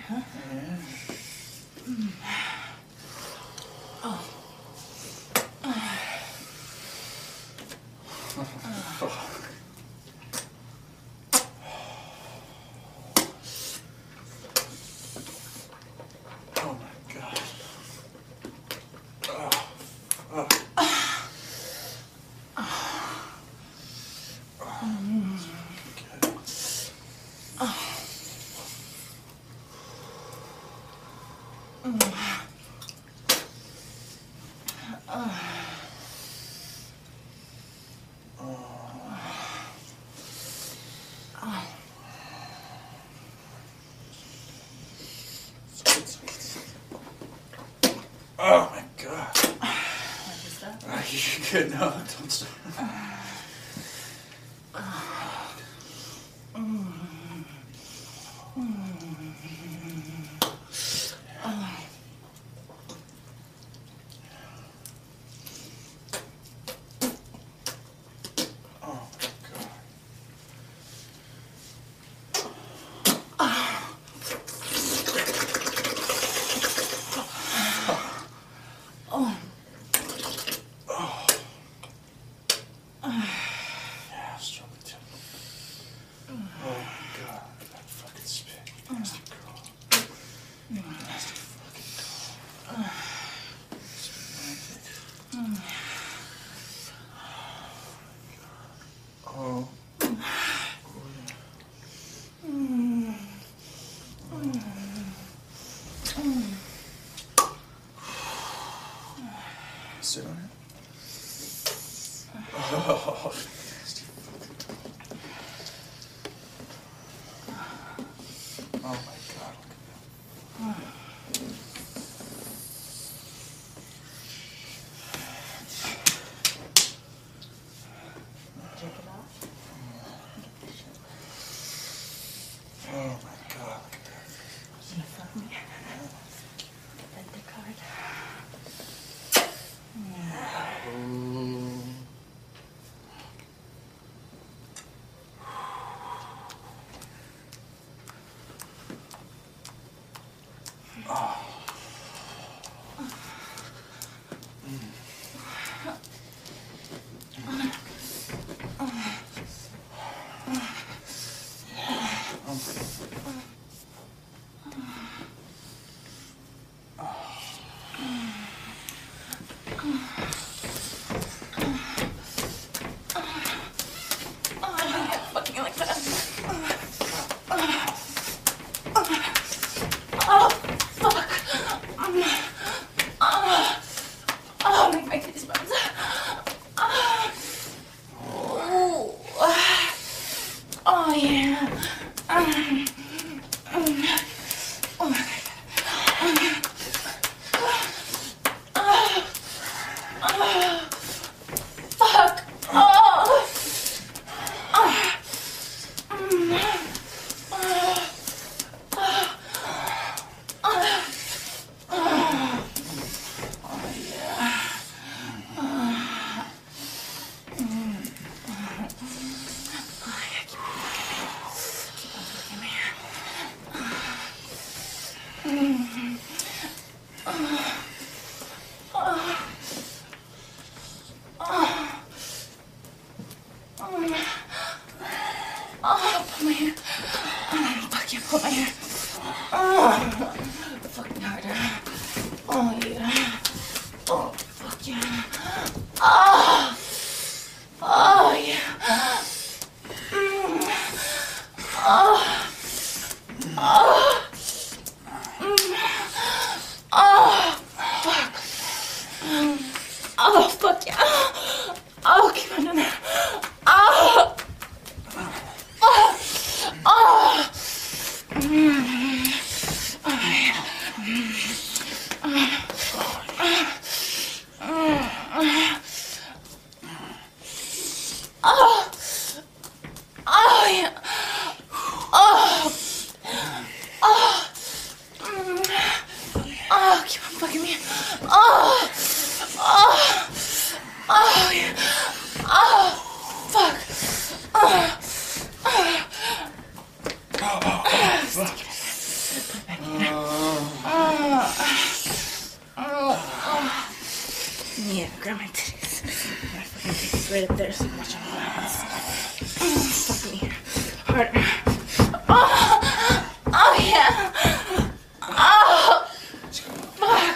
huh? Oh. Oh my God! Like this stuff? You could no, don't stop. Sit on it. Oh. Oh my God, look at that. Mmm. afraid that there's so much of violence. It just fucked me harder. Oh, oh yeah. Oh, fuck.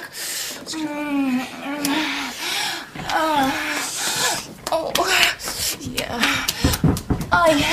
Oh, yeah. Oh yeah.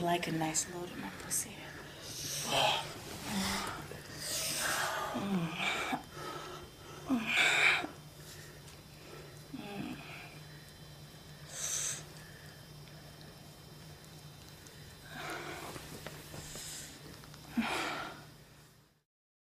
Like a nice little